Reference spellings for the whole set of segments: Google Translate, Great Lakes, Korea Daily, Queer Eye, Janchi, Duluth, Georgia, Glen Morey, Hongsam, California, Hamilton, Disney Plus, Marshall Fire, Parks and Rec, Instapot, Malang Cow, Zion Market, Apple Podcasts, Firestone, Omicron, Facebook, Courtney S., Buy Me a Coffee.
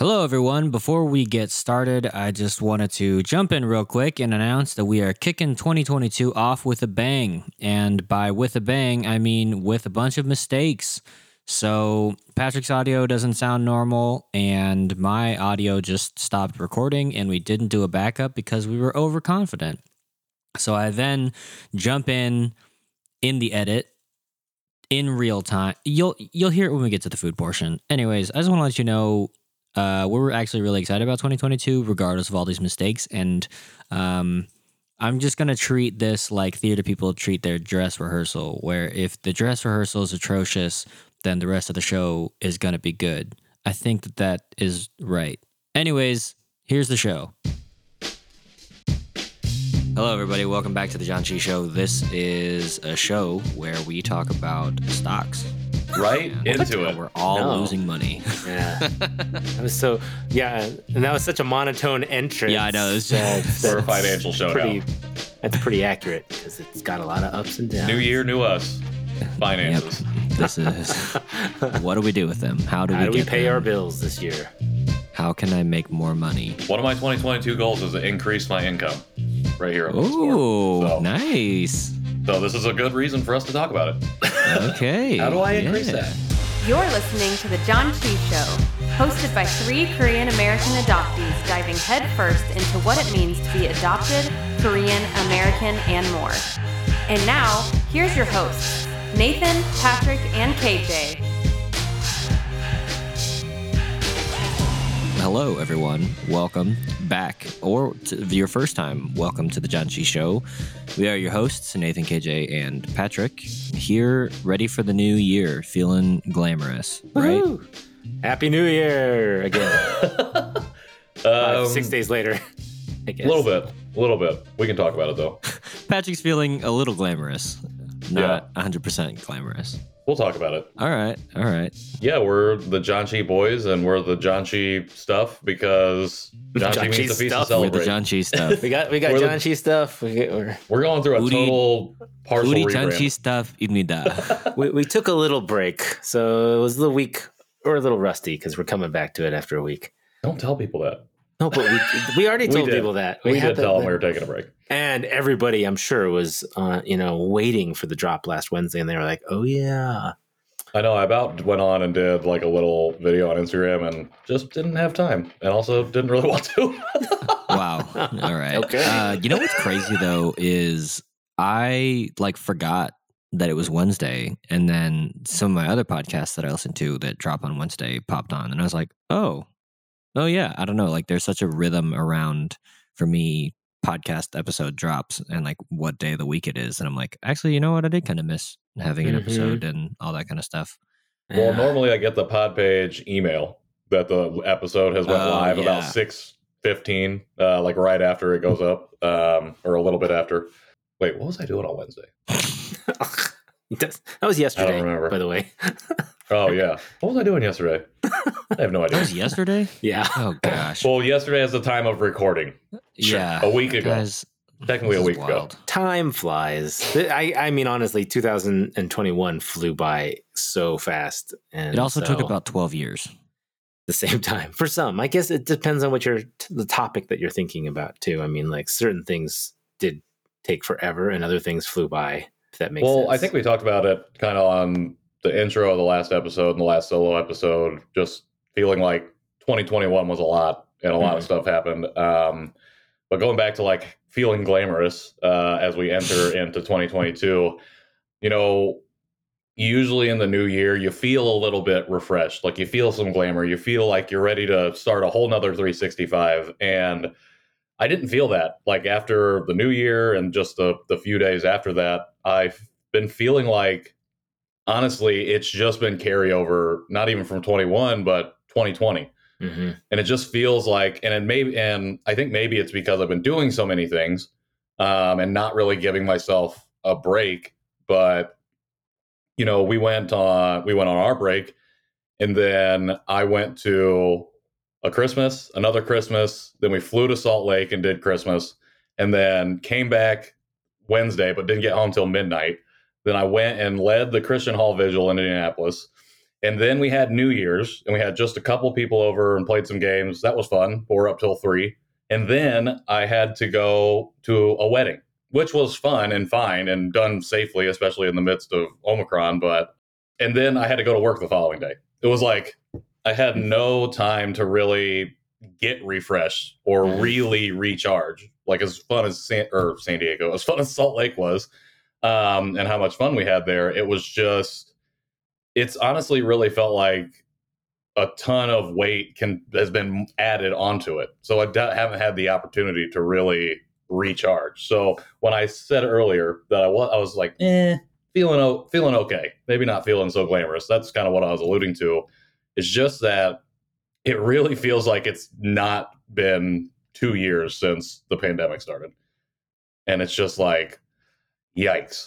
Hello, everyone. Before we get started, I just wanted to jump in real quick and announce that we are kicking 2022 off with a bang. And by with a bang, I mean with a bunch of mistakes. So Patrick's audio doesn't sound normal, and my audio just stopped recording, and we didn't do a backup because we were overconfident. So I then jump in the edit. In real time. You'll hear it when we get to the food portion. Anyways, I just want to let you know we're actually really excited about 2022, regardless of all these mistakes. And I'm just going to treat this like theater people treat their dress rehearsal, where if the dress rehearsal is atrocious, then the rest of the show is going to be good. I think that is right. Anyways, here's the show. Hello, everybody. Welcome back to the Janchi Show. This is a show where we talk about stocks. Right into it. We're all losing money. Yeah. And that was such a monotone entrance. Yeah, I know. For a financial showdown. That's pretty accurate because it's got a lot of ups and downs. New year, new us. Finances. Yep. This is. What do we do with them? How do we pay our bills this year? How can I make more money? One of my 2022 goals is to increase my income. Right here on this board. Ooh, nice. So this is a good reason for us to talk about it. Okay. How do I increase that? You're listening to The Janchi Show, hosted by three Korean-American adoptees diving headfirst into what it means to be adopted, Korean-American, and more. And now, here's your hosts, Nathan, Patrick, and KJ. Hello, everyone. Welcome back, or to your first time, welcome to the Janchi Show. We are your hosts, Nathan, KJ, and Patrick, here ready for the new year, feeling glamorous, right? Woo-hoo. Happy New Year again. 6 days later, I guess. A little bit. We can talk about it, though. Patrick's feeling a little glamorous, not 100% glamorous. We'll talk about it. All right. Yeah, we're the Janchi boys, and we're the Janchi stuff because Janchi means a feast to celebrate. We're the Janchi stuff. we got Janchi stuff. We're going through a total partial rebrand. Janchi stuff. We took a little break, so it was a little weak or a little rusty because we're coming back to it after a week. Don't tell people that. No, but we already told people that. We did tell them we were taking a break. And everybody, I'm sure, was waiting for the drop last Wednesday, and they were like, oh, yeah. I know. I about went on and did like a little video on Instagram and just didn't have time and also didn't really want to. Wow. All right. Okay. You know what's crazy, though, is I forgot that it was Wednesday, and then some of my other podcasts that I listened to that drop on Wednesday popped on, and I was like, oh, yeah, I don't know. There's such a rhythm around, for me, podcast episode drops and what day of the week it is. And I'm like, actually, you know what? I did kind of miss having an episode and all that kind of stuff. Well, normally I get the pod page email that the episode has went live about 6:15, right after it goes up, or a little bit after. Wait, what was I doing on Wednesday? That was yesterday, I don't remember. By the way. Oh, yeah. What was I doing yesterday? I have no idea. That was yesterday? Yeah. Oh, gosh. Well, yesterday is the time of recording. Yeah. A week ago. Guys, technically a week ago. Time flies. I mean, honestly, 2021 flew by so fast. And it also took about 12 years. The same time. For some. I guess it depends on what the topic that you're thinking about, too. I mean, certain things did take forever and other things flew by, if that makes sense. Well, I think we talked about it kind of on the intro of the last episode and the last solo episode, just feeling like 2021 was a lot and a lot of stuff happened. But going back to feeling glamorous as we enter into 2022, usually in the new year, you feel a little bit refreshed. You feel some glamour. You feel like you're ready to start a whole nother 365. And I didn't feel that after the new year and just the few days after that, I've been feeling honestly, it's just been carryover, not even from 21, but 2020. Mm-hmm. And it just feels I think maybe it's because I've been doing so many things and not really giving myself a break. But, we went on our break, and then I went to a Christmas, another Christmas. Then we flew to Salt Lake and did Christmas, and then came back Wednesday, but didn't get home till midnight. Then I went and led the Christian Hall vigil in Indianapolis, And then we had New Year's, and we had just a couple people over and played some games. That was fun. But we're up till 3. And then I had to go to a wedding, which was fun and fine and done safely, especially in the midst of Omicron. And then I had to go to work the following day. It was like I had no time to really get refreshed or really recharge. Like as fun as San Diego, as fun as Salt Lake was, and how much fun we had there, it was just... It's honestly really felt like a ton of weight has been added onto it. So I haven't had the opportunity to really recharge. So when I said earlier that I was like, feeling okay, maybe not feeling so glamorous. That's kind of what I was alluding to. It's just that it really feels like it's not been 2 years since the pandemic started. And it's just like, yikes.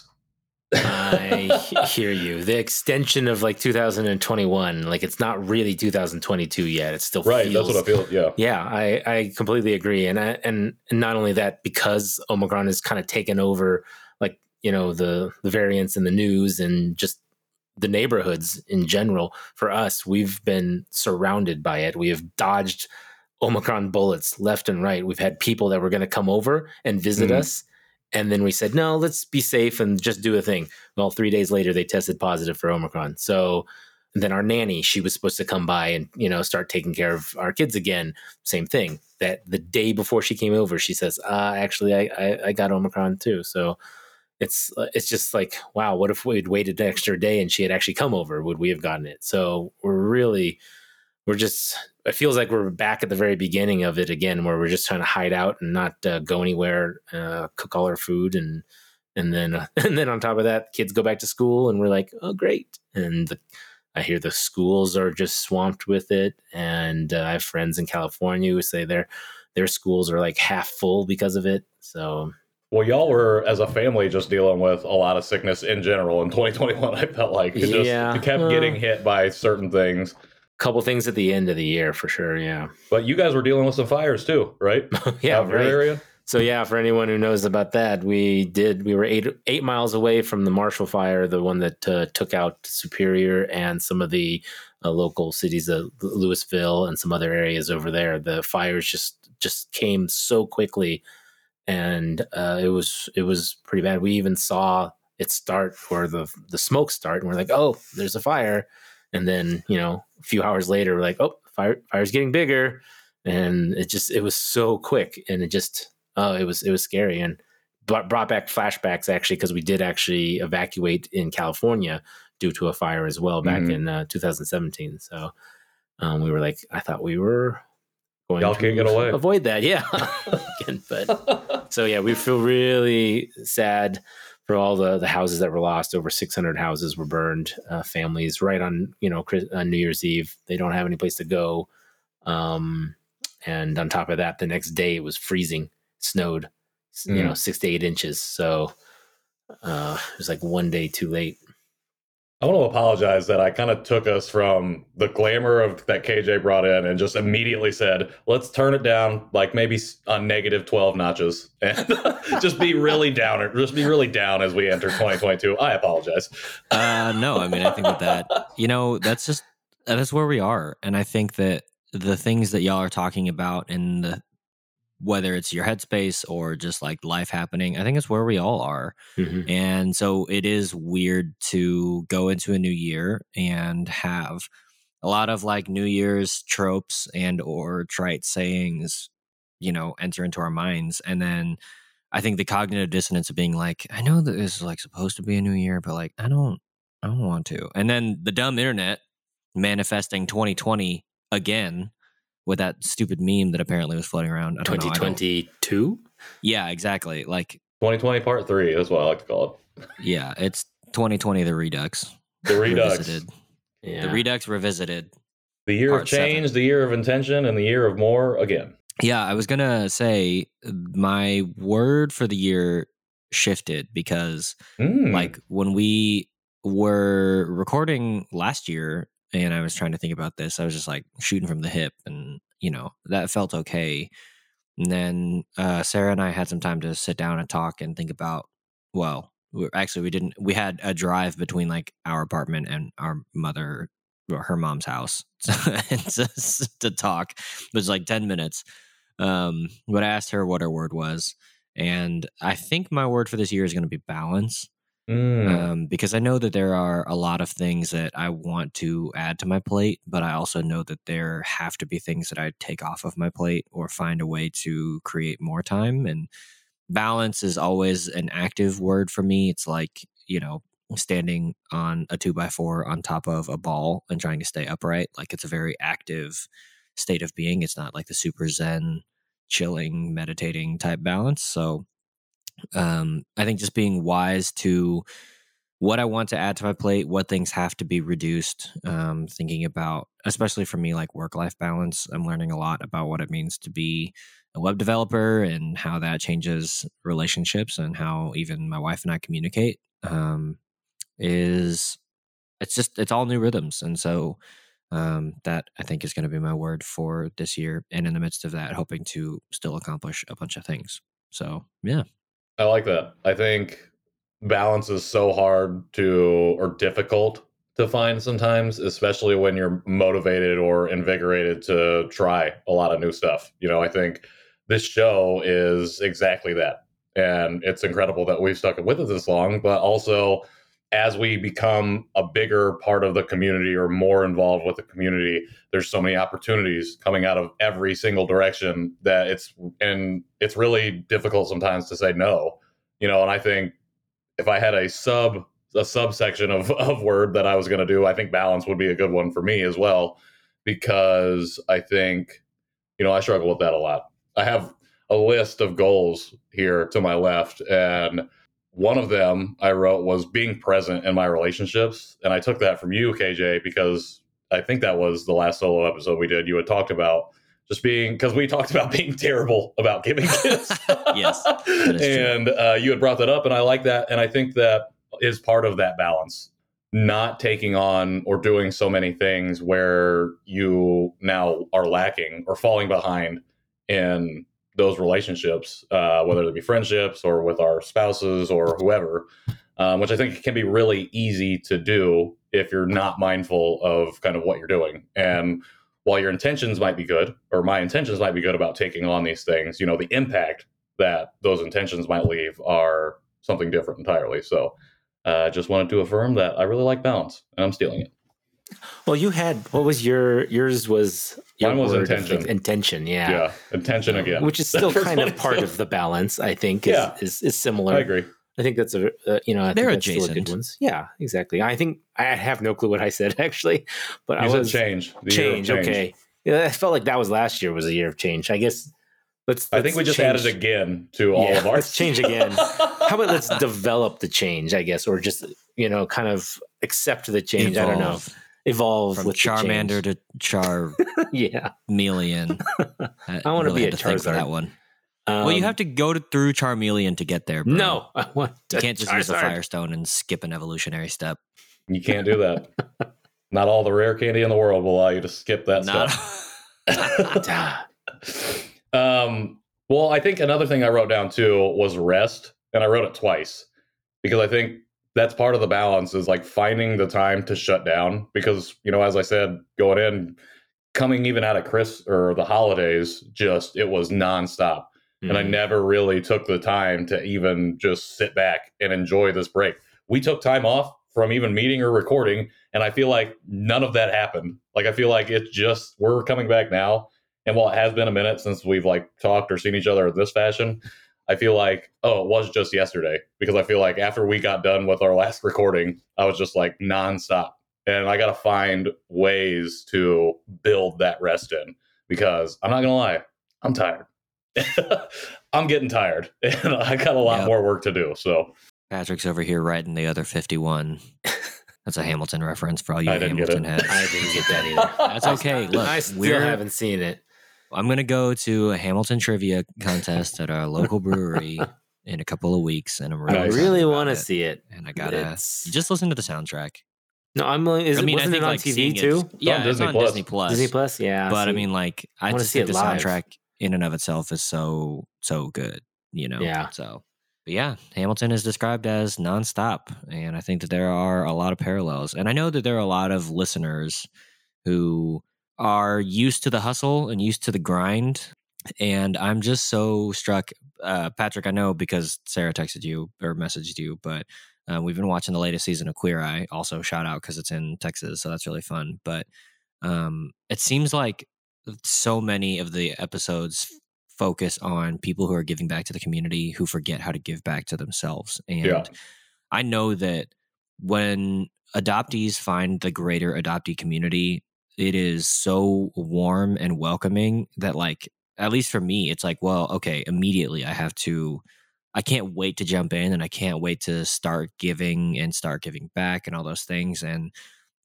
I hear you. The extension of like 2021, like it's not really 2022 yet. It's still right. Feels, that's what I feel. Yeah. Yeah. I completely agree. And not only that, because Omicron has kind of taken over, like, you know, the variants in the news and just the neighborhoods in general. For us, we've been surrounded by it. We have dodged Omicron bullets left and right. We've had people that were going to come over and visit us. And then we said, no, let's be safe and just do a thing. Well, 3 days later, they tested positive for Omicron. So then our nanny, she was supposed to come by and, you know, start taking care of our kids again. Same thing. That the day before she came over, she says, actually, I got Omicron too. So it's just like, wow, what if we'd waited an extra day and she had actually come over? Would we have gotten it? So it feels like we're back at the very beginning of it again, where we're just trying to hide out and not go anywhere, cook all our food. And then on top of that, kids go back to school and we're like, oh, great. And I hear the schools are just swamped with it. And I have friends in California who say their schools are like half full because of it. So. Well, y'all were, as a family, just dealing with a lot of sickness in general in 2021. I felt like it just kept getting hit by certain things. Couple things at the end of the year for sure. Yeah. But you guys were dealing with some fires too, right? Yeah. Out in your area. So yeah, for anyone who knows about that, we were eight miles away from the Marshall Fire, the one that took out Superior and some of the local cities of Louisville and some other areas over there. The fires just came so quickly, and it was pretty bad. We even saw it start, or the smoke start, and we're like, oh, there's a fire. And then, you know, a few hours later, we're like, oh, fire's getting bigger. And it was so quick. And it was scary, and brought back flashbacks, actually, because we did actually evacuate in California due to a fire as well back in 2017. So we were like, I thought we were going to avoid that. Yeah. But so, yeah, we feel really sad for all the houses that were lost. Over 600 houses were burned. Families right on, you know, New Year's Eve, they don't have any place to go. And on top of that, the next day it was freezing, snowed, you know, 6 to 8 inches. So it was like one day too late. I want to apologize that I kind of took us from the glamour of that KJ brought in and just immediately said, let's turn it down, like maybe on negative 12 notches, and just be really down as we enter 2022. I apologize. No, I mean, I think that, you know, that's where we are. And I think that the things that y'all are talking about, and whether it's your headspace or just like life happening, I think it's where we all are. Mm-hmm. And so it is weird to go into a new year and have a lot of like New Year's tropes and or trite sayings, you know, enter into our minds. And then I think the cognitive dissonance of being like, I know that this is like supposed to be a new year, but like, I don't want to. And then the dumb internet manifesting 2020 again, with that stupid meme that apparently was floating around. 2022? Yeah, exactly. Like 2020 part 3 is what I like to call it. Yeah, it's 2020 the Redux. The Redux. Revisited. Yeah. The Redux Revisited. The year of change, 7. The year of intention, and the year of more again. Yeah, I was going to say my word for the year shifted because like when we were recording last year, and I was trying to think about this, I was just like shooting from the hip, and, you know, that felt okay. And then Sarah and I had some time to sit down and talk and think about, well, we had a drive between like our apartment and our mother her mom's house to talk. It was like 10 minutes. But I asked her what her word was. And I think my word for this year is going to be balance. Because I know that there are a lot of things that I want to add to my plate, but I also know that there have to be things that I take off of my plate or find a way to create more time. And balance is always an active word for me. It's like, you know, standing on a 2x4 on top of a ball and trying to stay upright. Like, it's a very active state of being. It's not like the super zen, chilling, meditating type balance. So I think just being wise to what I want to add to my plate, what things have to be reduced, thinking about, especially for me, like work-life balance. I'm learning a lot about what it means to be a web developer and how that changes relationships and how even my wife and I communicate. It's all new rhythms. And so that I think is going to be my word for this year. And in the midst of that, hoping to still accomplish a bunch of things. So, yeah. I like that. I think balance is so hard to, or difficult to find sometimes, especially when you're motivated or invigorated to try a lot of new stuff. You know, I think this show is exactly that. And it's incredible that we've stuck with it this long, but also as we become a bigger part of the community or more involved with the community, there's so many opportunities coming out of every single direction that it's really difficult sometimes to say no, you know. And I think if I had a subsection of word that I was going to do, I think balance would be a good one for me as well, because I think, you know, I struggle with that a lot. I have a list of goals here to my left, and one of them I wrote was being present in my relationships. And I took that from you, KJ, because I think that was the last solo episode we did. You had talked about just being, because we talked about being terrible about giving gifts. Yes. And you had brought that up, and I like that. And I think that is part of that balance, not taking on or doing so many things where you now are lacking or falling behind in those relationships, whether it be friendships or with our spouses or whoever, which I think can be really easy to do if you're not mindful of kind of what you're doing. And while your intentions might be good, or my intentions might be good about taking on these things, you know, the impact that those intentions might leave are something different entirely. So I just wanted to affirm that I really like balance, and I'm stealing it. Well, you had, what was yours was... Mine was intention. Intention, yeah. Yeah, intention again. Which is still kind of part of the balance, I think, is similar. I agree. I think that's a, you know... They're adjacent ones. Yeah, exactly. I think, I have no clue what I said, actually. But I was... change. Change, okay. Yeah, I felt like that was last year was a year of change. I guess... I think we just added again to all of our... Let's change again. How about let's develop the change, I guess, or just, you know, kind of accept the change. Evolve. I don't know. Evolve from with Charmander to Charmeleon. I want to be a Charizard. For that one. Well, you have to go through Charmeleon to get there. Bro. No, I want you can't just use a Firestone and skip an evolutionary step. You can't do that. Not all the rare candy in the world will allow you to skip that stuff. Well, I think another thing I wrote down too was rest, and I wrote it twice because I think that's part of the balance is like finding the time to shut down because, you know, as I said, going in, coming even out of Christmas or the holidays, just it was nonstop. Mm-hmm. And I never really took the time to even just sit back and enjoy this break. We took time off from even meeting or recording, and I feel like none of that happened. Like, I feel like it's just we're coming back now. And while it has been a minute since we've like talked or seen each other in this fashion, I feel like, oh, it was just yesterday, because I feel like after we got done with our last recording, I was just like nonstop. And I got to find ways to build that rest in, because I'm not going to lie, I'm tired. I'm getting tired, and I got a lot more work to do. So Patrick's over here writing the other 51. That's a Hamilton reference for all you Hamilton heads. I didn't get that either. That's okay. Look, I still haven't seen it. I'm going to go to a Hamilton trivia contest at our local brewery in a couple of weeks. And I'm really want to see it. And I got to just listen to the soundtrack. No, wasn't it on TV too? Yeah, it's on Disney Plus. Disney Plus, yeah. But I mean, like, I want to see the soundtrack in and of itself is so, so good, you know? Yeah. So But yeah, Hamilton is described as nonstop, and I think that there are a lot of parallels. And I know that there are a lot of listeners who are used to the hustle and used to the grind. And I'm just so struck, Patrick, I know because Sarah texted you or messaged you, but we've been watching the latest season of Queer Eye. Also, shout out because it's in Texas, so that's really fun. But it seems like so many of the episodes focus on people who are giving back to the community who forget how to give back to themselves. And yeah. I know that when adoptees find the greater adoptee community, it is so warm and welcoming that, like, at least for me, it's like, well, okay, immediately I can't wait to jump in, and I can't wait to start giving and start giving back and all those things. And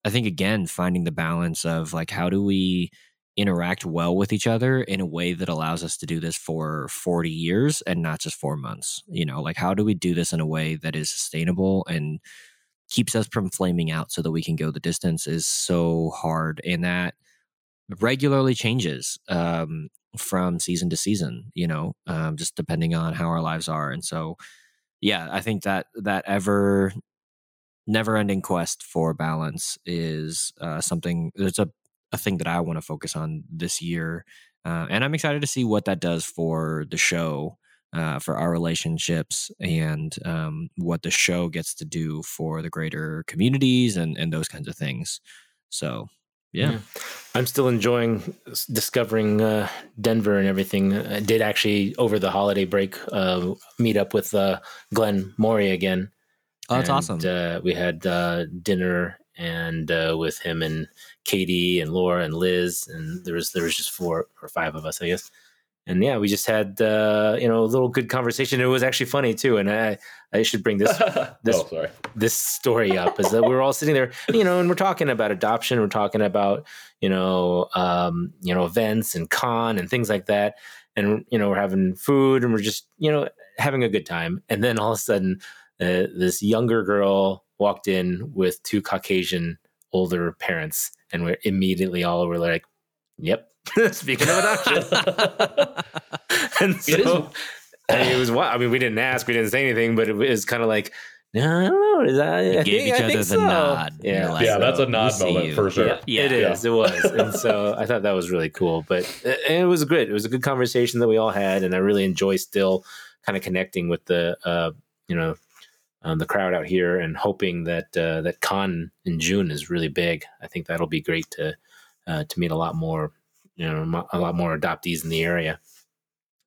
I think, again, finding the balance of, like, how do we interact well with each other in a way that allows us to do this for 40 years and not just 4 months, you know, like, how do we do this in a way that is sustainable and keeps us from flaming out so that we can go the distance is so hard. And that regularly changes from season to season, you know, just depending on how our lives are. And so, yeah, I think that never ending quest for balance is something that's a thing that I want to focus on this year. And I'm excited to see what that does for the show, for our relationships, and what the show gets to do for the greater communities and those kinds of things. So, yeah. I'm still enjoying discovering Denver and everything. I did actually, over the holiday break, meet up with Glen Morey again. Oh, that's awesome. We had dinner and with him and Katie and Laura and Liz, and there was just 4 or 5 of us, I guess. And yeah, we just had a little good conversation. It was actually funny too, and I should bring this this story up, is that we were all sitting there, you know, and we're talking about adoption, we're talking about events and con and things like that, and we're having food and we're just having a good time. And then all of a sudden, this younger girl walked in with 2 Caucasian older parents, and we're immediately all over like, yep, speaking of adoption. And so it was wild. I mean, we didn't ask, we didn't say anything, but it was kind of like, no, I don't know. I gave each other the nod. Yeah, like, yeah, so that's a nod moment for sure. Yeah, yeah. It was. And so I thought that was really cool, but it was good. It was a good conversation that we all had, and I really enjoy still kind of connecting with the crowd out here, and hoping that that con in June is really big. I think that'll be great to meet a lot more adoptees in the area.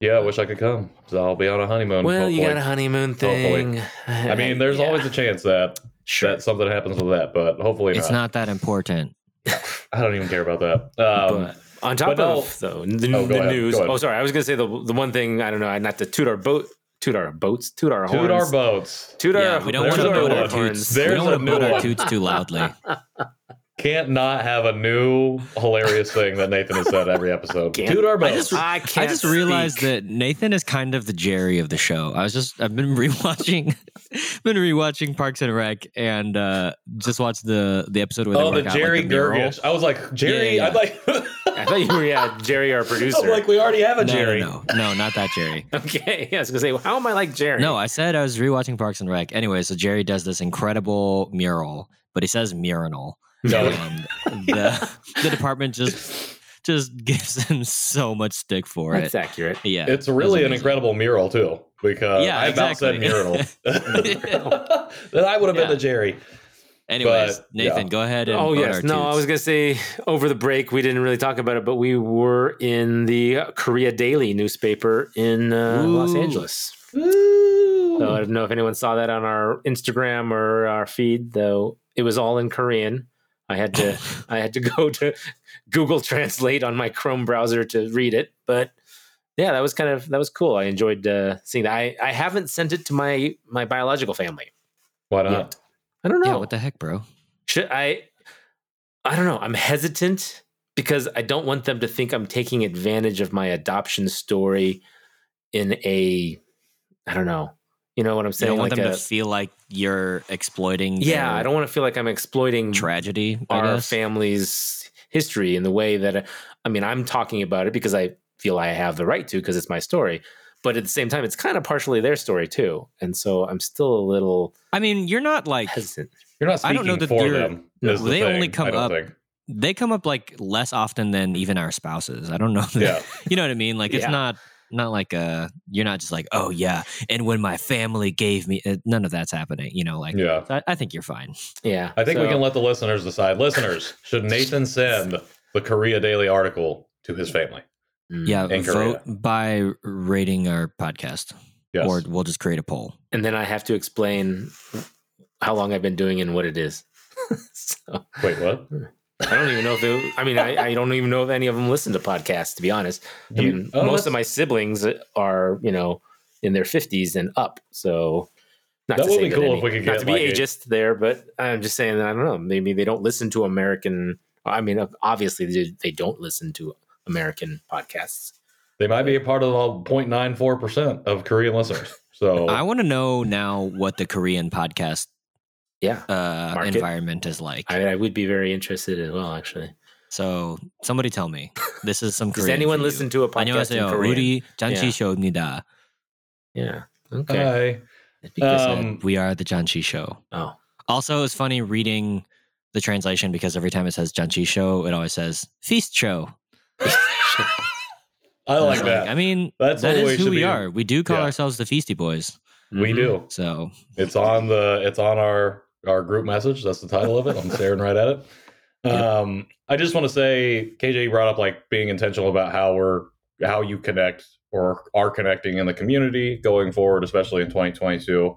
Yeah, I wish I could come. So I'll be on a honeymoon. Well, hopefully. You got a honeymoon thing. Hopefully. I mean, there's always a chance that something happens with that, but hopefully it's not that important. I don't even care about that. On top of the news. Oh, sorry. I was going to say the one thing, I don't know, not to toot our boats. We don't want to boat our toots. We don't want to boat our toots too loudly. Can't not have a new hilarious thing that Nathan has said every episode. Toot our boats. I just realized that Nathan is kind of the Jerry of the show. I've been rewatching, Parks and Rec, and just watched the episode where they the Jerry Gergish. I was like, Jerry. Yeah. I thought you were Jerry, our producer. I'm like, we already have a Jerry. No, not that Jerry. Okay, yeah, I was gonna say, well, how am I like Jerry? No, I said I was rewatching Parks and Rec. Anyway, so Jerry does this incredible mural, but he says murinal. No, the department just gives him so much stick for it. That's accurate. Yeah, it's really an incredible mural too, because I about said murinal. Then I would have been the Jerry. Anyways, but, Nathan, go ahead. And I was going to say, over the break, we didn't really talk about it, but we were in the Korea Daily newspaper in Los Angeles. Ooh. So I don't know if anyone saw that on our Instagram or our feed, though it was all in Korean. I had to go to Google Translate on my Chrome browser to read it. But yeah, that was cool. I enjoyed seeing that. I haven't sent it to my biological family. Why not? Yet. I don't know. Yeah, what the heck, bro? Should I? I don't know. I'm hesitant because I don't want them to think I'm taking advantage of my adoption story in a, I don't know. You know what I'm saying? You don't want them to feel like you're exploiting. Yeah, I don't want to feel like I'm exploiting tragedy. Our family's history in the way that, I mean, I'm talking about it because I feel I have the right to, because it's my story. But at the same time, it's kind of partially their story too. And so I'm still a little, I mean, you're not like hesitant. You're not speaking for them. No, they only come up. They come up like less often than even our spouses. I don't know. Yeah. You know what I mean? Like it's not like a, you're not just like, oh yeah. And when my family gave me, none of that's happening, you know, like, yeah. So I think you're fine. Yeah. I think we can let the listeners decide. Listeners, should Nathan send the Korea Daily article to his family? Yeah. Vote by rating our podcast. Yes. Or we'll just create a poll. And then I have to explain how long I've been doing and what it is. So. Wait, what? I don't even know if they, I mean, I don't even know if any of them listen to podcasts, to be honest. Most of my siblings are, you know, in their 50s and up. So not that to would say be that cool any, if we could not get to be like ageist there, but I'm just saying that I don't know. Maybe they don't listen to American. I mean, obviously they don't listen to American podcasts. They might be a part of the 0.94% of Korean listeners. So I want to know now what the Korean podcast environment is like. I would be very interested as well, actually. So somebody tell me. This is some Korean. Does anyone listen to a podcast in Korean? 우리 Janchi Show입니다. Yeah. Okay. Because we are the Janchi Show. Oh. Also, it's funny reading the translation because every time it says Janchi Show, it always says Feast Show. I like that. I mean, that is who we are. We do call ourselves the Feasty Boys. We do. So it's on our group message. That's the title of it. I'm staring right at it. I just want to say, KJ brought up like being intentional about how you connect or are connecting in the community going forward, especially in 2022.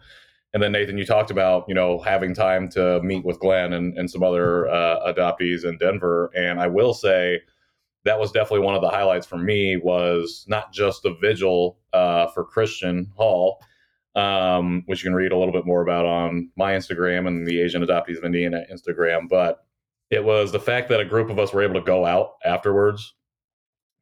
And then Nathan, you talked about, you know, having time to meet with Glenn and some other adoptees in Denver. And I will say that was definitely one of the highlights for me was not just the vigil for Christian Hall, which you can read a little bit more about on my Instagram and the Asian Adoptees of Indiana Instagram. But it was the fact that a group of us were able to go out afterwards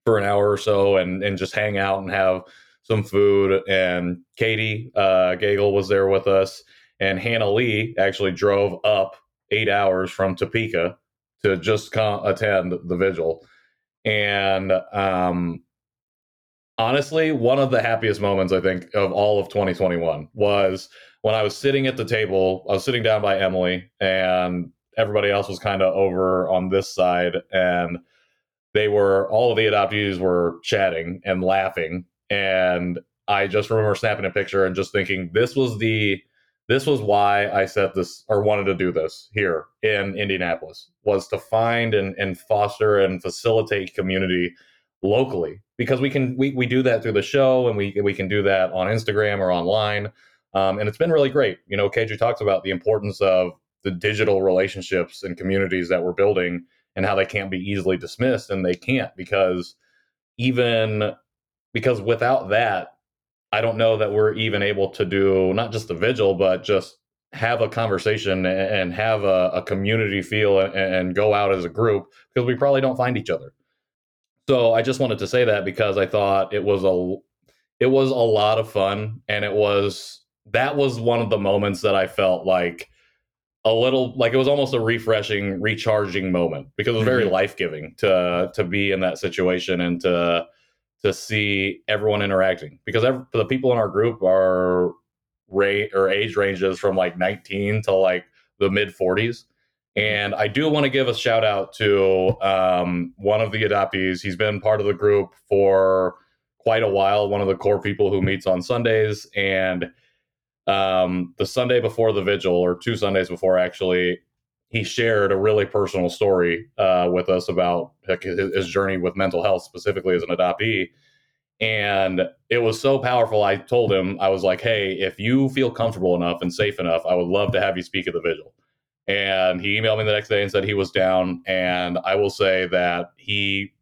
for an hour or so and just hang out and have some food. And Katie Gagel was there with us. And Hannah Lee actually drove up 8 hours from Topeka to just attend the vigil. And honestly, one of the happiest moments, I think, of all of 2021 was when I was sitting at the table. I was sitting down by Emily and everybody else was kind of over on this side. And all of the adoptees were chatting and laughing. And I just remember snapping a picture and just thinking, this was why I set this or wanted to do this here in Indianapolis, was to find and foster and facilitate community locally, because we do that through the show and we can do that on Instagram or online. And it's been really great. You know, KJ talks about the importance of the digital relationships and communities that we're building and how they can't be easily dismissed. And they can't, because without that, I don't know that we're even able to do not just the vigil, but just have a conversation and have a community feel and go out as a group, because we probably don't find each other. So I just wanted to say that because I thought it was a lot of fun, and that was one of the moments that I felt like a little like it was almost a refreshing, recharging moment, because it was very life-giving to be in that situation and to see everyone interacting, because the people in our group are age ranges from like 19 to like the mid 40s. And I do want to give a shout out to one of the adoptees. He's been part of the group for quite a while, one of the core people who meets on Sundays. And the Sunday before the vigil, or two Sundays before, actually, he shared a really personal story with us about his journey with mental health, specifically as an adoptee. And it was so powerful. I told him, I was like, hey, if you feel comfortable enough and safe enough, I would love to have you speak at the vigil. And he emailed me the next day and said he was down. And I will say that he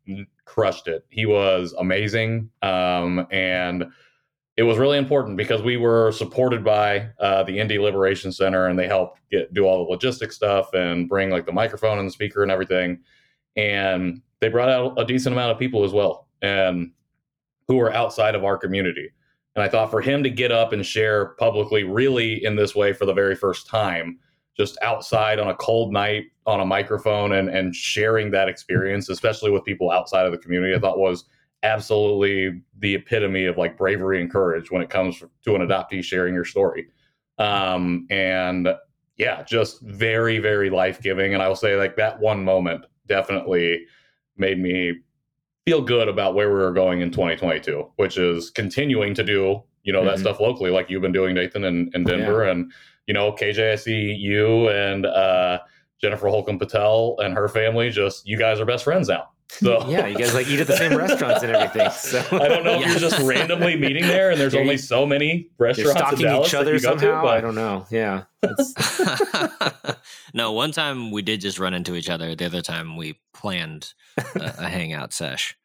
crushed it. He was amazing. And it was really important because we were supported by the Indy Liberation Center, and they helped do all the logistics stuff and bring like the microphone and the speaker and everything. And they brought out a decent amount of people as well, and who were outside of our community. And I thought for him to get up and share publicly really in this way for the very first time, just outside on a cold night on a microphone and sharing that experience, especially with people outside of the community, I thought was absolutely the epitome of like bravery and courage when it comes to an adoptee sharing your story. And yeah, just very, very life-giving. And I will say like that one moment definitely made me feel good about where we were going in 2022, which is continuing to do, you know, that stuff locally, like you've been doing, Nathan, in Denver. Yeah. And, you know, KJ, I see you and Jennifer Holcomb Patel and her family, just you guys are best friends now. So yeah, you guys like eat at the same restaurants and everything. So I don't know if you're just randomly meeting there and there's only so many restaurants in Dallas each other somehow. I don't know. Yeah. No, one time we did just run into each other. The other time we planned a hangout sesh.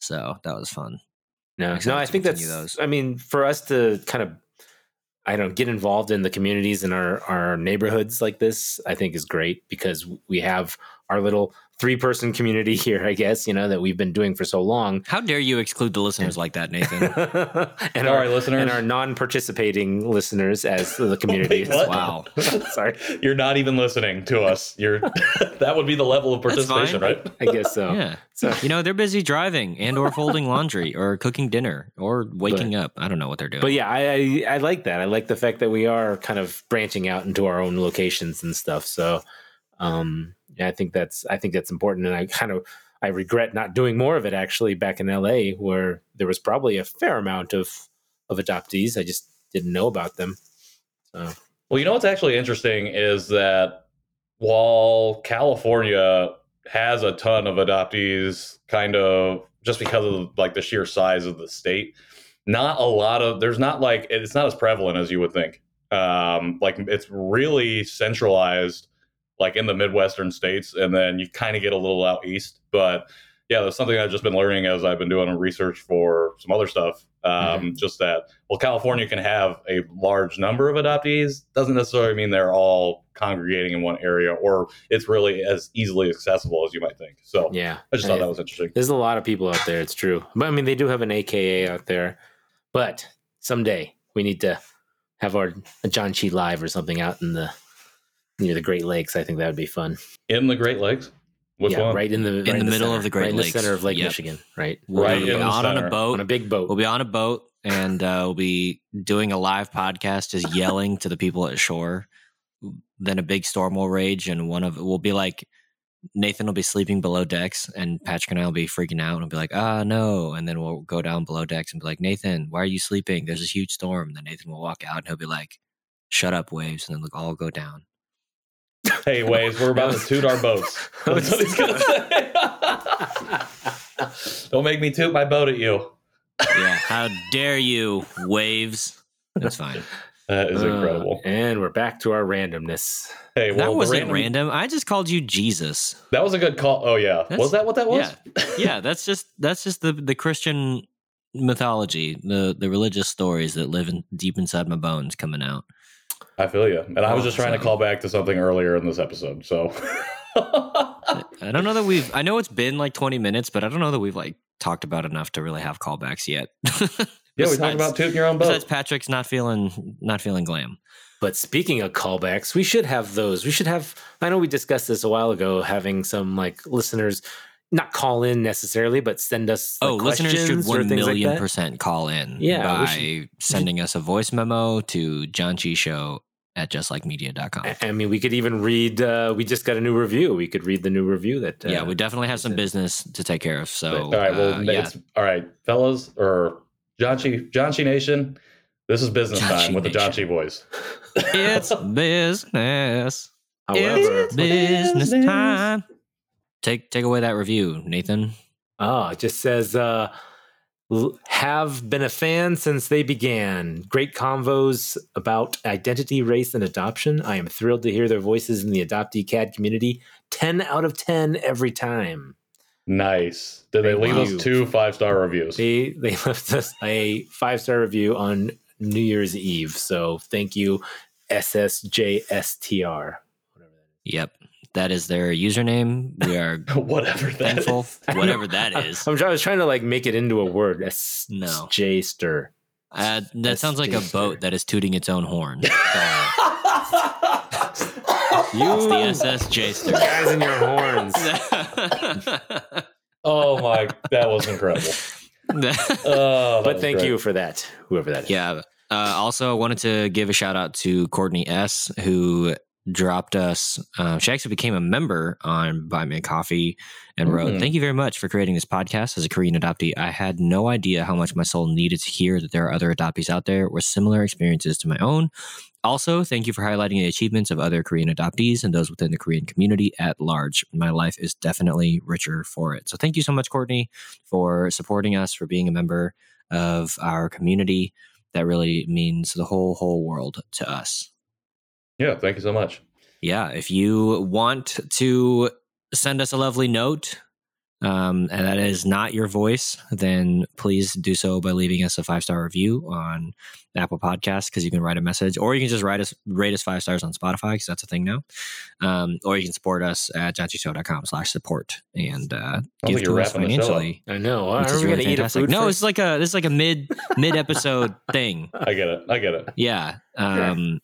So that was fun. No, I think that's, I mean, for us to kind of, I don't know, get involved in the communities in our neighborhoods like this, I think is great because we have our little 3-person community here, I guess, you know, that we've been doing for so long. How dare you exclude the listeners like that, Nathan? And our listeners and our non-participating listeners as the community. Wait, wow. Sorry. You're not even listening to us. You're that would be the level of participation, right? I guess so. Yeah. So, you know, they're busy driving and or folding laundry or cooking dinner or waking up. I don't know what they're doing. But yeah, I like that. I like the fact that we are kind of branching out into our own locations and stuff. So yeah, I think that's important. And I regret not doing more of it actually back in LA where there was probably a fair amount of adoptees. I just didn't know about them. So. Well, you know, what's actually interesting is that while California has a ton of adoptees kind of just because of like the sheer size of the state, it's not as prevalent as you would think. Like it's really centralized like in the Midwestern states, and then you kind of get a little out east. But yeah, that's something I've just been learning as I've been doing research for some other stuff. Just that, well, California can have a large number of adoptees. Doesn't necessarily mean they're all congregating in one area or it's really as easily accessible as you might think. So yeah, I just thought that was interesting. There's a lot of people out there. It's true. But I mean, they do have an AKA out there, but someday we need to have our Janchi live or something out in the, near the Great Lakes. I think that would be fun. In the Great Lakes? Which one? Right in the middle of the Great Lakes. In the center of Lake Michigan, right? Right. We'll be out on a boat. On a big boat. We'll be on a boat, and we'll be doing a live podcast, just yelling to the people at shore. Then a big storm will rage, and we'll be like, Nathan will be sleeping below decks, and Patrick and I will be freaking out, and we'll be like, ah, no. And then we'll go down below decks and be like, Nathan, why are you sleeping? There's this huge storm. And then Nathan will walk out, and he'll be like, shut up, waves. And then we'll all go down. Hey, waves, we're about to toot our boats. That's what he's gonna say. Don't make me toot my boat at you. Yeah, how dare you, waves. That's fine. That is incredible. And we're back to our randomness. Hey, well, that wasn't random. I just called you Jesus. That was a good call. Oh, yeah. Was that what that was? Yeah, that's just the Christian mythology, the religious stories that live deep inside my bones coming out. I feel you. And I was just trying to call back to something earlier in this episode. So I don't know that I know it's been like 20 minutes, but I don't know that we've like talked about enough to really have callbacks yet. Yeah, we talked about tooting your own boat. Besides Patrick's not feeling glam. But speaking of callbacks, we should have those. We should have, I know we discussed this a while ago, having some like listeners not call in necessarily, but send us questions. Listeners should 1,000,000% call in by sending us a voice memo to Janchi Show at justlikemedia.com. I mean, we could even read, we just got a new review. We could read the new review that... yeah, we definitely have some business to take care of. So, all right, well, all right, fellas, or Janchi Nation, this is business time with the Janchi boys. It's business. However, it's business time. Take away that review, Nathan. Oh, it just says, have been a fan since they began. Great convos about identity, race, and adoption. I am thrilled to hear their voices in the adoptee CAD community. 10 out of 10 every time. Nice. Did they leave us 2 5-star reviews? They left us a 5-star review on New Year's Eve. So thank you, SSJSTR. Yep. That is their username. We are whatever that is. I was trying to like make it into a word. No. J-ster. That sounds like a boat that is tooting its own horn. Use the SS J-ster. Guys in your horns. Oh my, that was incredible. But thank you for that, whoever that is. Yeah. Also, I wanted to give a shout out to Courtney S., who dropped us. She actually became a member on Buy Me a Coffee and wrote, "Thank you very much for creating this podcast. As a Korean adoptee, I had no idea how much my soul needed to hear that there are other adoptees out there with similar experiences to my own. Also, thank you for highlighting the achievements of other Korean adoptees and those within the Korean community at large. My life is definitely richer for it." So thank you so much, Courtney, for supporting us, for being a member of our community. That really means the whole world to us. Yeah, thank you so much. Yeah, if you want to send us a lovely note, and that is not your voice, then please do so by leaving us a 5-star review on Apple Podcasts, because you can write a message, or you can just rate us 5 stars on Spotify, because that's a thing now. Or you can support us at janchishow.com/support and give to us financially. I know. Are we going to eat a food? No, it's like a mid episode thing. I get it. Yeah. Yeah.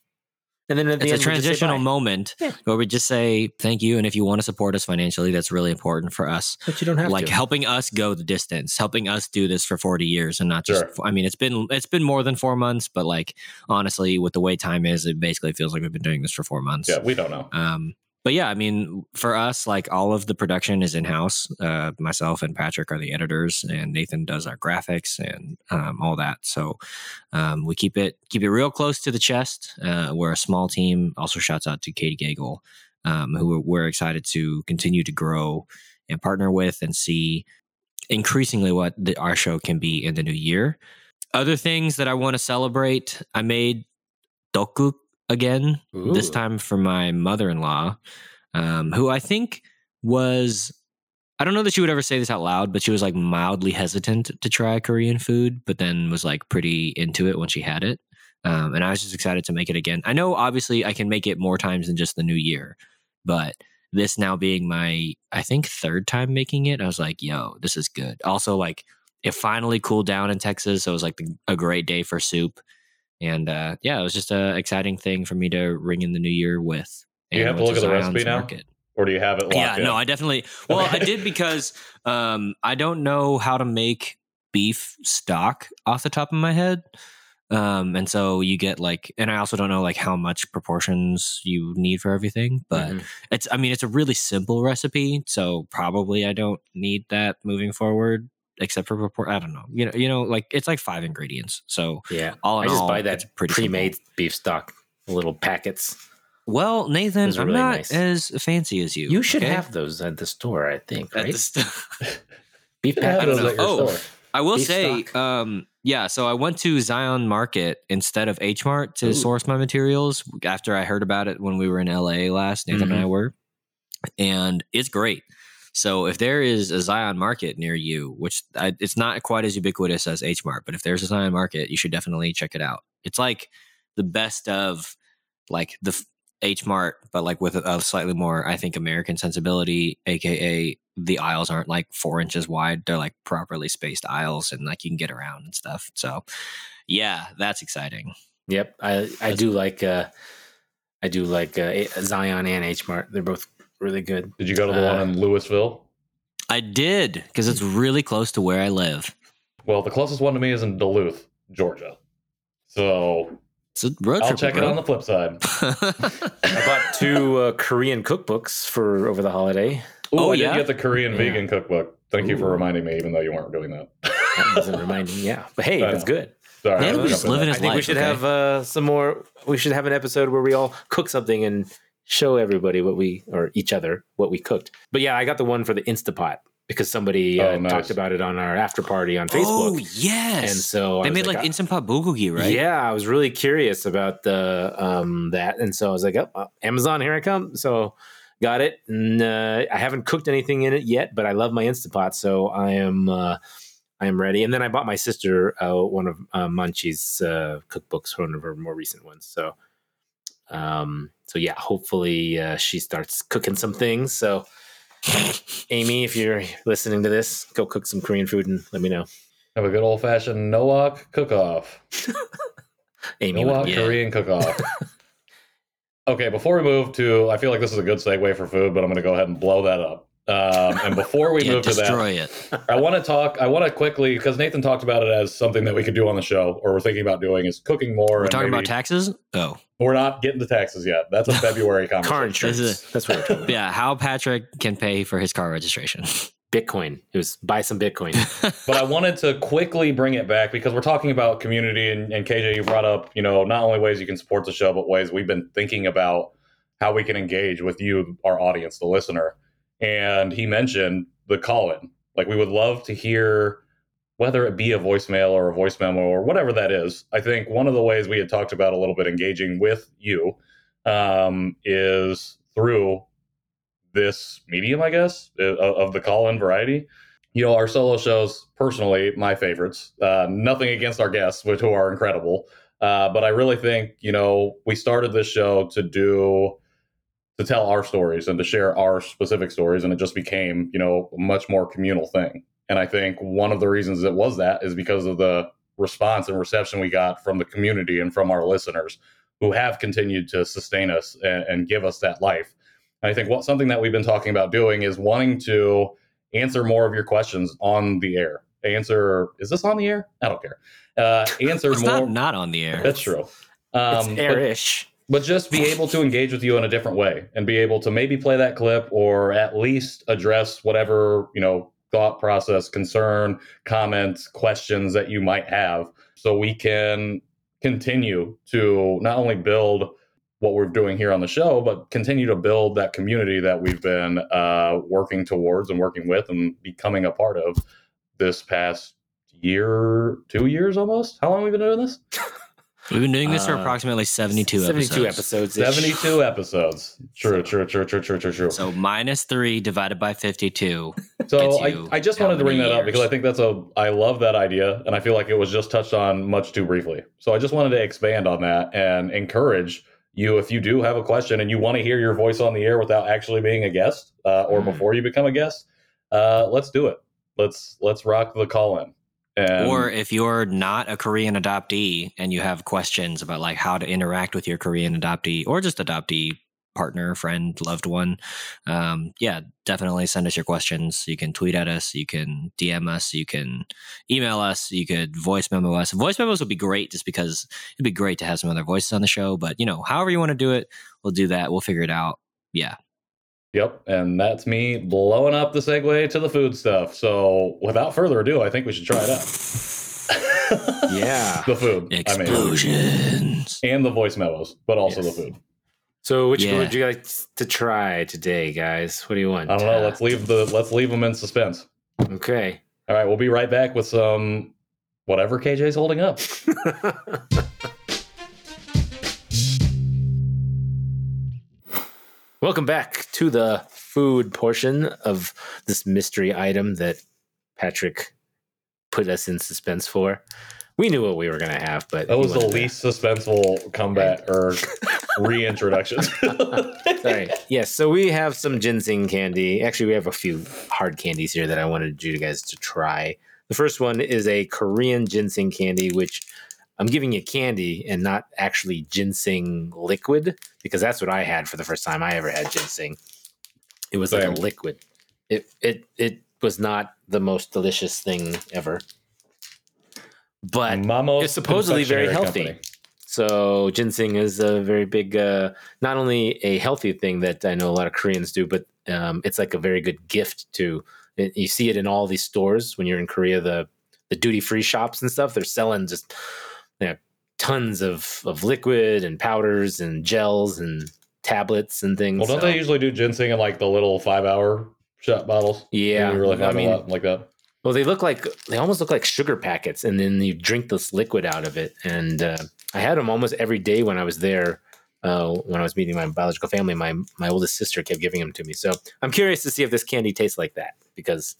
And then it's a transitional moment where we just say thank you. And if you want to support us financially, that's really important for us. But you don't have to. Helping us go the distance, helping us do this for 40 years and not just, I mean, it's been more than 4 months, but like, honestly, with the way time is, it basically feels like we've been doing this for 4 months. Yeah, we don't know. But yeah, I mean, for us, like all of the production is in-house. Myself and Patrick are the editors, and Nathan does our graphics and all that. So we keep it real close to the chest. We're a small team. Also, shouts out to Katie Gagel, who we're excited to continue to grow and partner with and see increasingly what our show can be in the new year. Other things that I want to celebrate, I made dokuk again. Ooh. This time for my mother-in-law, who I think was, I don't know that she would ever say this out loud, but she was like mildly hesitant to try Korean food, but then was like pretty into it when she had it. And I was just excited to make it again. I know obviously I can make it more times than just the new year, but this now being my, I think, third time making it, I was like, yo, this is good. Also, like, it finally cooled down in Texas, so it was like a great day for soup. And yeah, it was just an exciting thing for me to ring in the new year with. Do you have to look at the recipe now? Or do you have it locked in? Yeah, no, I definitely... Well, I did, because I don't know how to make beef stock off the top of my head. And so you get like... And I also don't know like how much proportions you need for everything. But it's, I mean, it's a really simple recipe. So probably I don't need that moving forward. Except for report, I don't know. You know, like it's like 5 ingredients. So yeah, I just buy that pre-made beef stock, little packets. Well, Nathan, I'm really not as fancy as you. You should have those at the store, I think. Right? Beef packets. I will beef say, yeah. So I went to Zion Market instead of H Mart to source my materials after I heard about it when we were in LA last. Nathan and I were, and it's great. So if there is a Zion Market near you, which it's not quite as ubiquitous as H Mart, but if there's a Zion Market, you should definitely check it out. It's like the best of like the H Mart, but like with a slightly more, I think, American sensibility, aka the aisles aren't like 4 inches wide. They're like properly spaced aisles, and like you can get around and stuff. So yeah, that's exciting. Yep. I do like Zion and H Mart. They're both really good. Did you go to the one in Louisville? I did, because it's really close to where I live. Well, the closest one to me is in Duluth, Georgia. So it's a road trip, I'll check it on the flip side. I bought 2 Korean cookbooks for over the holiday. Oh, I did get the Korean vegan cookbook. Thank you for reminding me, even though you weren't doing that. That doesn't remind me. Yeah, but hey, that's good. Sorry, man, we're just living his life. I think we should have some more. We should have an episode where we all cook something and show everybody each other what we cooked. But yeah, I got the one for the Instapot because somebody talked about it on our after party on Facebook. Oh, yes. And so they made like Instapot bulgogi, right? Yeah, I was really curious about the that. And so I was like, oh, Amazon, here I come. So got it. And I haven't cooked anything in it yet, but I love my Instapot. So I am ready. And then I bought my sister one of Manchi's cookbooks, one of her more recent ones. So so yeah, hopefully she starts cooking some things. So Amy, if you're listening to this, go cook some Korean food and let me know. Have a good old fashioned Nowack cook-off. Amy, Nowack Korean cook-off. Okay, before we move to, I feel like this is a good segue for food, but I'm going to go ahead and blow that up. And before we move to that, I want to quickly, because Nathan talked about it as something that we could do on the show, or we're thinking about doing, is cooking more. We're talking about taxes? Oh, we're not getting to taxes yet. That's a February conversation. Car insurance. That's what we're talking about. Yeah, how Patrick can pay for his car registration. Bitcoin. It was buy some Bitcoin. But I wanted to quickly bring it back because we're talking about community, and KJ, you brought up, you know, not only ways you can support the show, but ways we've been thinking about how we can engage with you, our audience, the listener. And he mentioned the call-in. Like, we would love to hear, whether it be a voicemail or a voice memo or whatever that is. I think one of the ways we had talked about a little bit engaging with you is through this medium, I guess, of the call-in variety. You know, our solo shows, personally, my favorites. Nothing against our guests, which are incredible. But I really think, you know, we started this show to tell our stories and to share our specific stories. And it just became, you know, a much more communal thing. And I think one of the reasons it was that is because of the response and reception we got from the community and from our listeners who have continued to sustain us and give us that life. And I think something that we've been talking about doing is wanting to answer more of your questions on the air. Is this on the air? I don't care. It's more. Not on the air. That's true. It's air-ish. But just be able to engage with you in a different way and be able to maybe play that clip or at least address whatever, you know, thought process, concern, comments, questions that you might have, so we can continue to not only build what we're doing here on the show, but continue to build that community that we've been working towards and working with and becoming a part of this past year, 2 years almost. How long have we been doing this? We've been doing this for approximately 72 episodes. 72 episodes. True. So minus 3 divided by 52. So I just wanted to bring that up because I think I love that idea. And I feel like it was just touched on much too briefly. So I just wanted to expand on that and encourage you, if you do have a question and you want to hear your voice on the air without actually being a guest or before you become a guest, let's do it. Let's rock the call in. Or if you're not a Korean adoptee and you have questions about like how to interact with your Korean adoptee or just adoptee partner, friend, loved one, yeah, definitely send us your questions. You can tweet at us, you can DM us, you can email us, you could voice memo us. Voice memos would be great just because it'd be great to have some other voices on the show. But, you know, however you want to do it, we'll do that. We'll figure it out. Yeah. Yep, and that's me blowing up the segue to the food stuff. So without further ado, I think we should try it out. Yeah. The food. Explosions. I mean, and the voice memos, but also the food. So which food would you like to try today, guys? What do you want? I don't know. Let's leave them in suspense. Okay. All right, we'll be right back with some whatever KJ's holding up. Welcome back to the food portion of this mystery item that Patrick put us in suspense for. We knew what we were going to have, but that was the least suspenseful comeback or reintroduction. Sorry. Yes. So we have some ginseng candy. Actually, we have a few hard candies here that I wanted you guys to try. The first one is a Korean ginseng candy, which I'm giving you candy and not actually ginseng liquid, because that's what I had for the first time I ever had ginseng. It was like a liquid. It was not the most delicious thing ever, but it's supposedly very healthy. Company. So ginseng is a very big, not only a healthy thing that I know a lot of Koreans do, but it's like a very good gift to. You see it in all these stores when you're in Korea. The duty free shops and stuff, they're selling just. They have tons of liquid and powders and gels and tablets and things. Well, don't they usually do ginseng in like the little 5-hour shot bottles? Yeah. You really find a lot like that. Well, they almost look like sugar packets, and then you drink this liquid out of it. And I had them almost every day when I was there, when I was meeting my biological family. My oldest sister kept giving them to me. So I'm curious to see if this candy tastes like that, because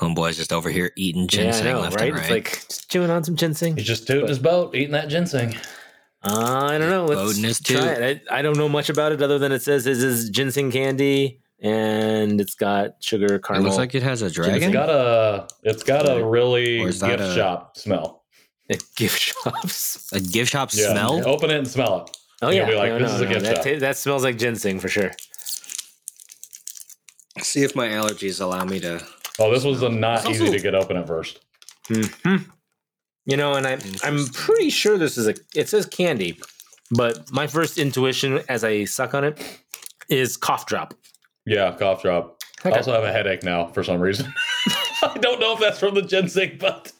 homeboy's just over here eating ginseng left and right. It's like just chewing on some ginseng. He's just tooting his boat, eating that ginseng. I don't know. Let's try it. I don't know much about it other than it says this is ginseng candy, and it's got sugar, caramel. It looks like it has a dragon. It's got a really gift shop smell. A gift shop smell? Yeah. Open it and smell it. Oh, yeah. You'll be like, this is a gift shop. That smells like ginseng for sure. See if my allergies allow me to. Oh, this was not easy to get open at first. Mm-hmm. You know, and I'm pretty sure this is it says candy, but my first intuition as I suck on it is cough drop. Yeah, cough drop. Okay. I also have a headache now for some reason. I don't know if that's from the ginseng, but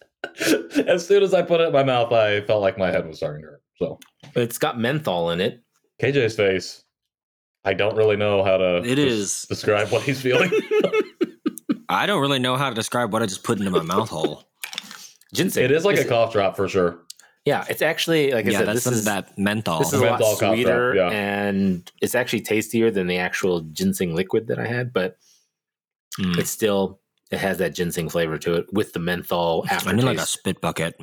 as soon as I put it in my mouth, I felt like my head was starting to hurt. So it's got menthol in it. KJ's face. I don't really know how to describe what he's feeling. I don't really know how to describe what I just put into my mouth hole. Ginseng. It is like a cough drop for sure. Yeah, it's actually like I said, this is that menthol. This is a lot sweeter, and it's actually tastier than the actual ginseng liquid that I had, but it's still has that ginseng flavor to it with the menthol aftertaste. I need like a spit bucket.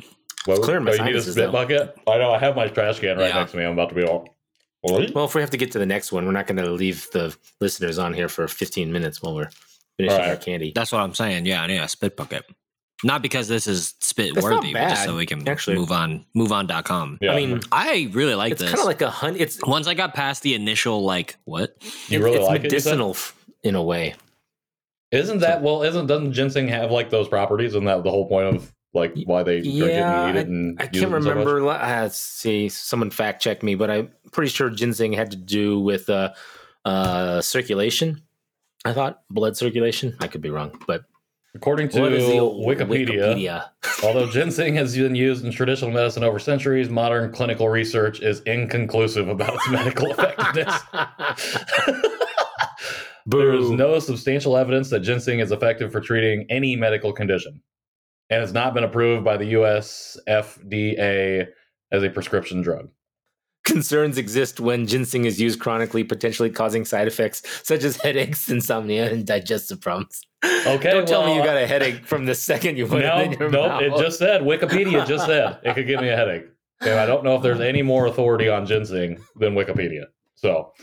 Well, it's clear my you need a spit bucket? I know I have my trash can right next to me. I'm about to be all. Well, if we have to get to the next one, we're not going to leave the listeners on here for 15 minutes while we're finishing our candy. That's what I'm saying. Yeah, I need a spit bucket. Not because this is spit worthy, but just so we can move on. MoveOn.com. Yeah. I mean, I really like this. It's kind of like a honey. Once I got past the initial, like, what? You really like it? It's medicinal in a way. Isn't that, doesn't ginseng have like those properties? Isn't that the whole point of like why they drink it and eat it? And I can't remember. So let's see, someone fact checked me, but I'm pretty sure ginseng had to do with circulation. I thought blood circulation. I could be wrong, but. According to Wikipedia, although ginseng has been used in traditional medicine over centuries, modern clinical research is inconclusive about its medical effectiveness. There is no substantial evidence that ginseng is effective for treating any medical condition, and it's not been approved by the U.S. FDA as a prescription drug. Concerns exist when ginseng is used chronically, potentially causing side effects such as headaches, insomnia, and digestive problems. Okay, don't tell me you got a headache from the second you put it in your mouth. It just said Wikipedia just said it could give me a headache, and I don't know if there's any more authority on ginseng than Wikipedia. So,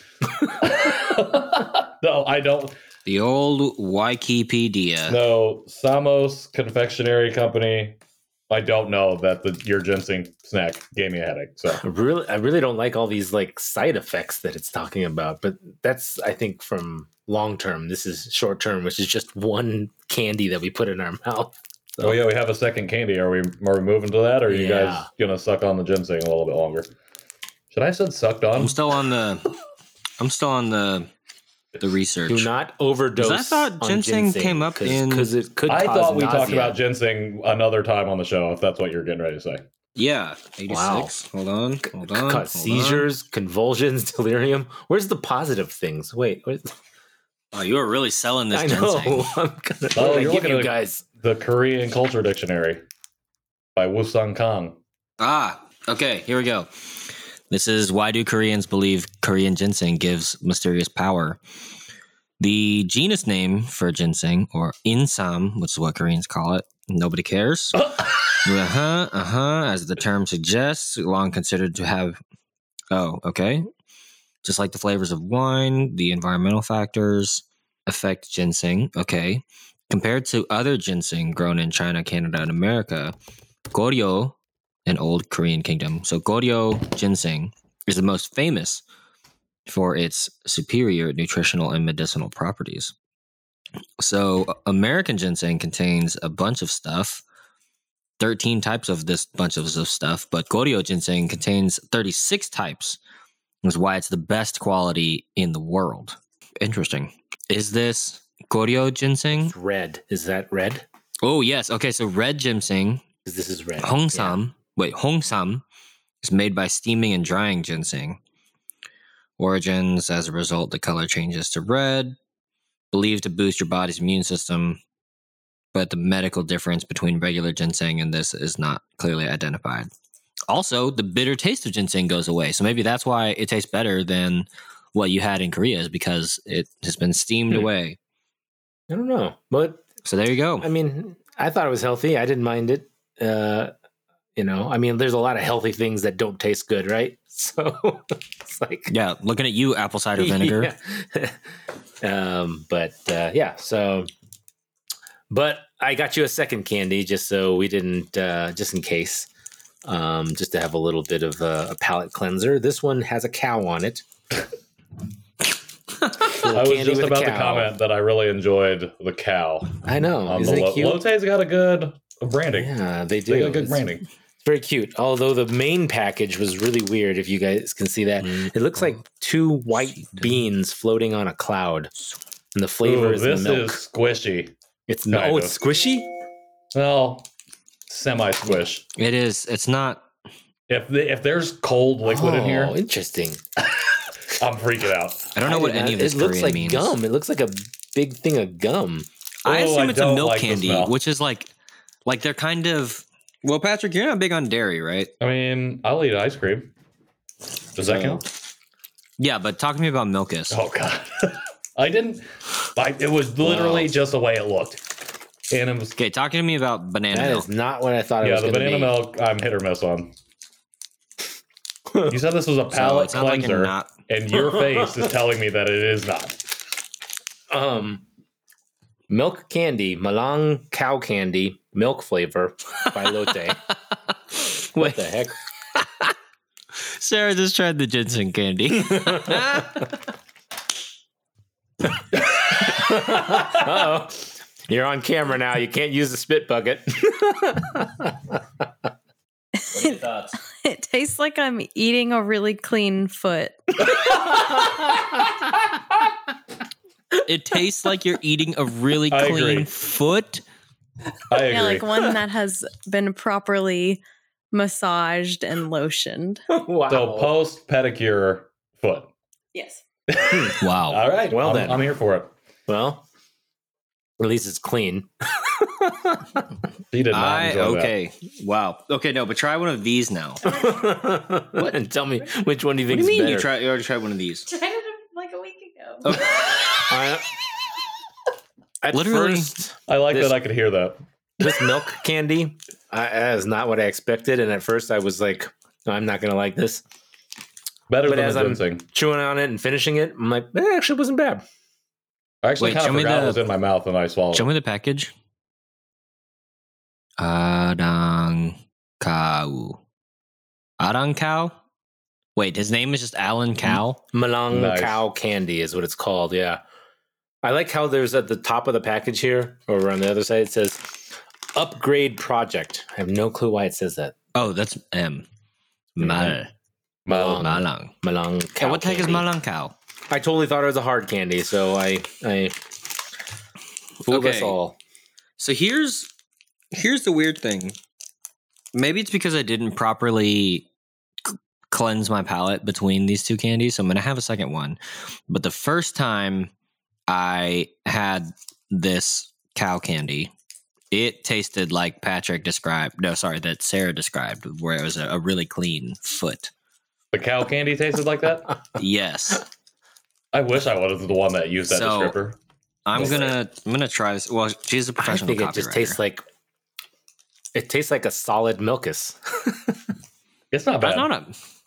no, I don't. The old Wikipedia. No, Samos Confectionery Company. I don't know that your ginseng snack gave me a headache. So I really don't like all these like side effects that it's talking about. But that's, I think, from long term. This is short term, which is just one candy that we put in our mouth. So. Oh yeah, we have a second candy. Are we moving to that, or are you guys gonna suck on the ginseng a little bit longer? Should I have said sucked on? I'm still on the research. Do not overdose. I thought ginseng came up because it could. I thought we talked about ginseng another time on the show. If that's what you're getting ready to say. Yeah. 86. Wow. Hold on. Cause seizures, convulsions, delirium. Where's the positive things? Wait. Oh, you are really selling this. I know. I'm gonna give you guys the Korean Culture Dictionary by Woo-Sung Kang. Ah. Okay. Here we go. This is why do Koreans believe Korean ginseng gives mysterious power? The genus name for ginseng, or insam, which is what Koreans call it. Nobody cares. As the term suggests, long considered to have... Oh, okay. Just like the flavors of wine, the environmental factors affect ginseng. Okay. Compared to other ginseng grown in China, Canada, and America, Goryeo... an old Korean kingdom. So Goryeo ginseng is the most famous for its superior nutritional and medicinal properties. So American ginseng contains a bunch of stuff, 13 types of this bunch of stuff, but Goryeo ginseng contains 36 types, which is why it's the best quality in the world. Interesting. Is this Goryeo ginseng? It's red. Is that red? Oh, yes. Okay, so red ginseng. This is red. Hongsam. Yeah. Hongsam is made by steaming and drying ginseng. Origins, as a result, the color changes to red. Believed to boost your body's immune system, but the medical difference between regular ginseng and this is not clearly identified. Also, the bitter taste of ginseng goes away, so maybe that's why it tastes better than what you had in Korea, is because it has been steamed away. I don't know, but... So there you go. I mean, I thought it was healthy. I didn't mind it. You know, I mean, there's a lot of healthy things that don't taste good, right? So it's like... Yeah, looking at you, apple cider vinegar. Yeah. So... But I got you a second candy just so we didn't... just in case. Just to have a little bit of a palate cleanser. This one has a cow on it. I was just about to comment that I really enjoyed the cow. I know. Isn't it cute? Lote's got a good branding. Yeah, they do. They got good branding. It's very cute. Although the main package was really weird, if you guys can see that. Mm-hmm. It looks like two white beans floating on a cloud. And the flavor is milk. This is squishy. It's squishy? Well, semi-squish. It is. It's not. If there's cold liquid in here. Oh, interesting. I'm freaking out. I don't know what any of this Korean like means. It looks like gum. It looks like a big thing of gum. I assume it's a milk candy, which is like they're kind of... Well, Patrick, you're not big on dairy, right? I mean, I'll eat ice cream. Does that count? Yeah, but talk to me about Milkus. Oh, God. I didn't... it was literally just the way it looked. And it was, okay, talking to me about banana milk. That is not what I thought it was going to be. Yeah, the banana milk, I'm hit or miss on. You said this was a palate cleanser, and your face is telling me that it is not. Milk candy, Malang cow candy, milk flavor by Lotte. What the heck? Sarah just tried the ginseng candy. Uh-oh. You're on camera now. You can't use the spit bucket. What are your thoughts? It tastes like I'm eating a really clean foot. It tastes like you're eating a really clean foot. I agree. Yeah, like one that has been properly massaged and lotioned. Wow. So post pedicure foot. Yes. Wow. All right. Well, then I'm here for it. Well, at least it's clean. He did not that. Wow. Okay, no, but try one of these now. What? And tell me which one do you think is better. What do you mean you already tried one of these? I tried it like a week ago. Okay. I like that I could hear that. This milk candy, that is not what I expected. And at first I was like, I'm not going to like this. But as I'm chewing on it and finishing it, I'm like, it actually wasn't bad. I actually kind of forgot it was in my mouth and I swallowed it. Show me the package. Alan Cow? Wait, his name is just Alan Cow? Malang Cow Candy is what it's called, yeah. I like how there's at the top of the package here, over on the other side, it says Upgrade Project. I have no clue why it says that. Oh, that's M. Malang Cow. And what the heck is Malang Cow? I totally thought it was a hard candy, so I fooled us all. So here's the weird thing. Maybe it's because I didn't properly cleanse my palate between these two candies, so I'm going to have a second one. But the first time I had this cow candy, it tasted like Patrick described. No, sorry, that Sarah described, where it was a really clean foot. The cow candy tasted like that? Yes. I wish I was the one that used that descriptor. I'm gonna try this. Well, she's a professional copywriter. I think it just tastes like... It tastes like a solid Milkus. It's not bad. It's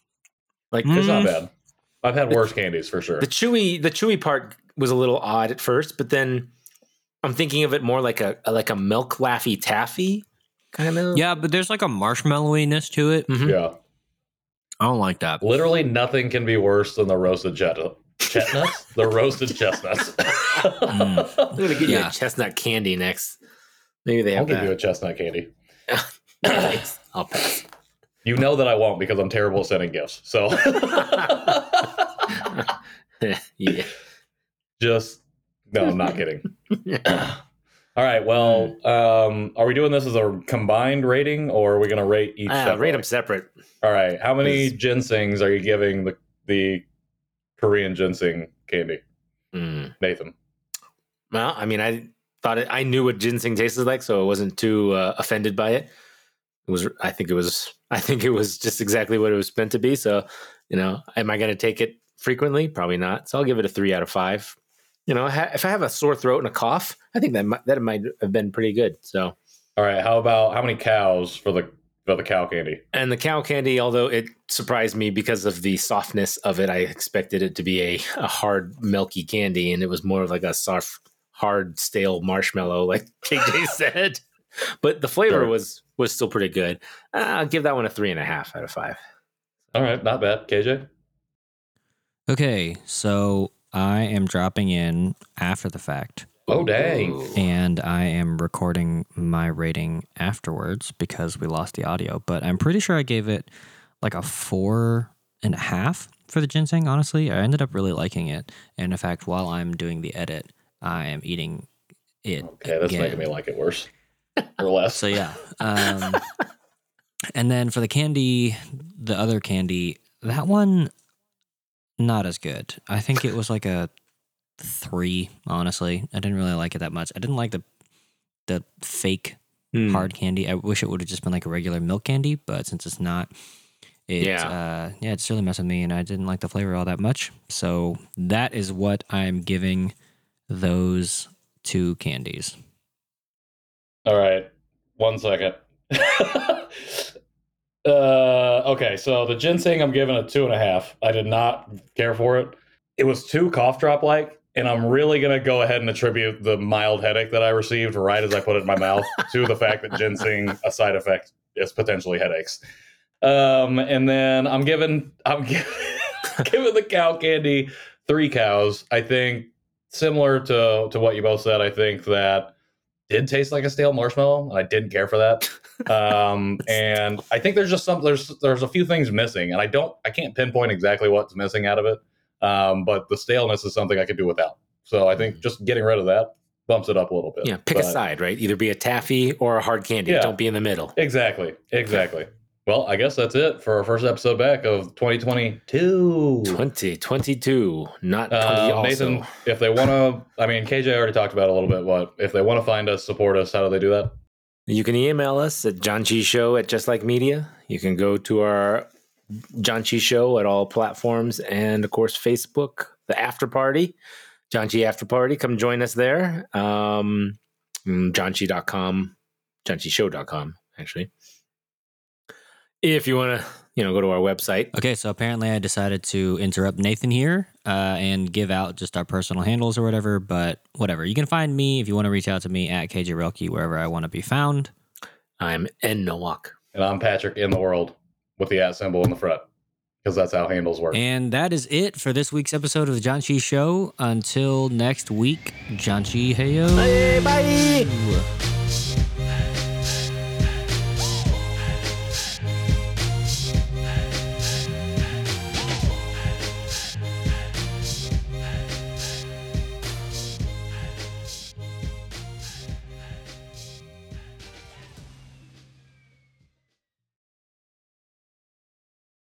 not bad. I've had worse candies for sure. The chewy part was a little odd at first, but then I'm thinking of it more like a milk Laffy Taffy kind of. Yeah, but there's like a marshmallowiness to it. Mm-hmm. Yeah, I don't like that. Literally nothing can be worse than the roasted chestnuts. The roasted chestnuts. I'm gonna get you a chestnut candy next. Maybe they have. I'll give you a chestnut candy. I'll pass. You know that I won't because I'm terrible at sending gifts. So, yeah. I'm not kidding. All right. Well, are we doing this as a combined rating, or are we going to rate each? Rate them separate. All right. How many ginsengs are you giving the Korean ginseng candy, Nathan? Well, I mean, I knew what ginseng tasted like, so I wasn't too offended by it. I think it was just exactly what it was meant to be. So, am I going to take it frequently? Probably not. So I'll give it a 3 out of 5. If I have a sore throat and a cough, I think that might have been pretty good. So, all right. How about how many cows for the cow candy? And the cow candy, although it surprised me because of the softness of it, I expected it to be a hard milky candy, and it was more of like a soft, hard stale marshmallow, like KJ said, but the flavor was still pretty good. I'll give that one a 3.5 out of 5. All right, not bad, KJ. Okay, so I am dropping in after the fact. Oh, dang. And I am recording my rating afterwards because we lost the audio. But I'm pretty sure I gave it like a 4.5 for the ginseng, honestly. I ended up really liking it. And in fact, while I'm doing the edit, I am eating it. Okay, that's again. Making me like it worse or less. So, yeah. And then for the candy, the other candy, that one, not as good. I think it was like a 3, honestly. I didn't really like it that much. I didn't like the fake hard candy. I wish it would have just been like a regular milk candy, but since it's not, it's really messed with me, and I didn't like the flavor all that much. So that is what I'm giving those two candies. All right. 1 second. Okay, so the ginseng, I'm giving a 2.5. I did not care for it. It was too cough drop like, and I'm really gonna go ahead and attribute the mild headache that I received right as I put it in my mouth to the fact that ginseng, a side effect, is potentially headaches. And then I'm giving the cow candy 3 cows. I think similar to what you both said. I think that did taste like a stale marshmallow, and I didn't care for that. And I think there's a few things missing, and I can't pinpoint exactly what's missing out of it. But the staleness is something I could do without. So I think just getting rid of that bumps it up a little bit. Yeah, pick a side, right? Either be a taffy or a hard candy. Yeah. Don't be in the middle. Exactly. Well, I guess that's it for our first episode back of 2022. 2022, not 20 also. Nathan, if they want to, KJ already talked about a little bit, if they want to find us, support us, how do they do that? You can email us at JanchiShow@JustLikeMedia. You can go to our Janchi Show at all platforms, and of course Facebook, the after party, Janchi after party. Come join us there. Janchi.com, JanchiShow.com actually. If you want to, go to our website. Okay, so apparently I decided to interrupt Nathan here and give out just our personal handles or whatever, but whatever. You can find me if you want to reach out to me at K.J. Roelke wherever I want to be found. I'm N. Nowack. And I'm Patrick in the world with the @ symbol in the front, because that's how handles work. And that is it for this week's episode of the Janchi Show. Until next week, Janchi heyo. Bye.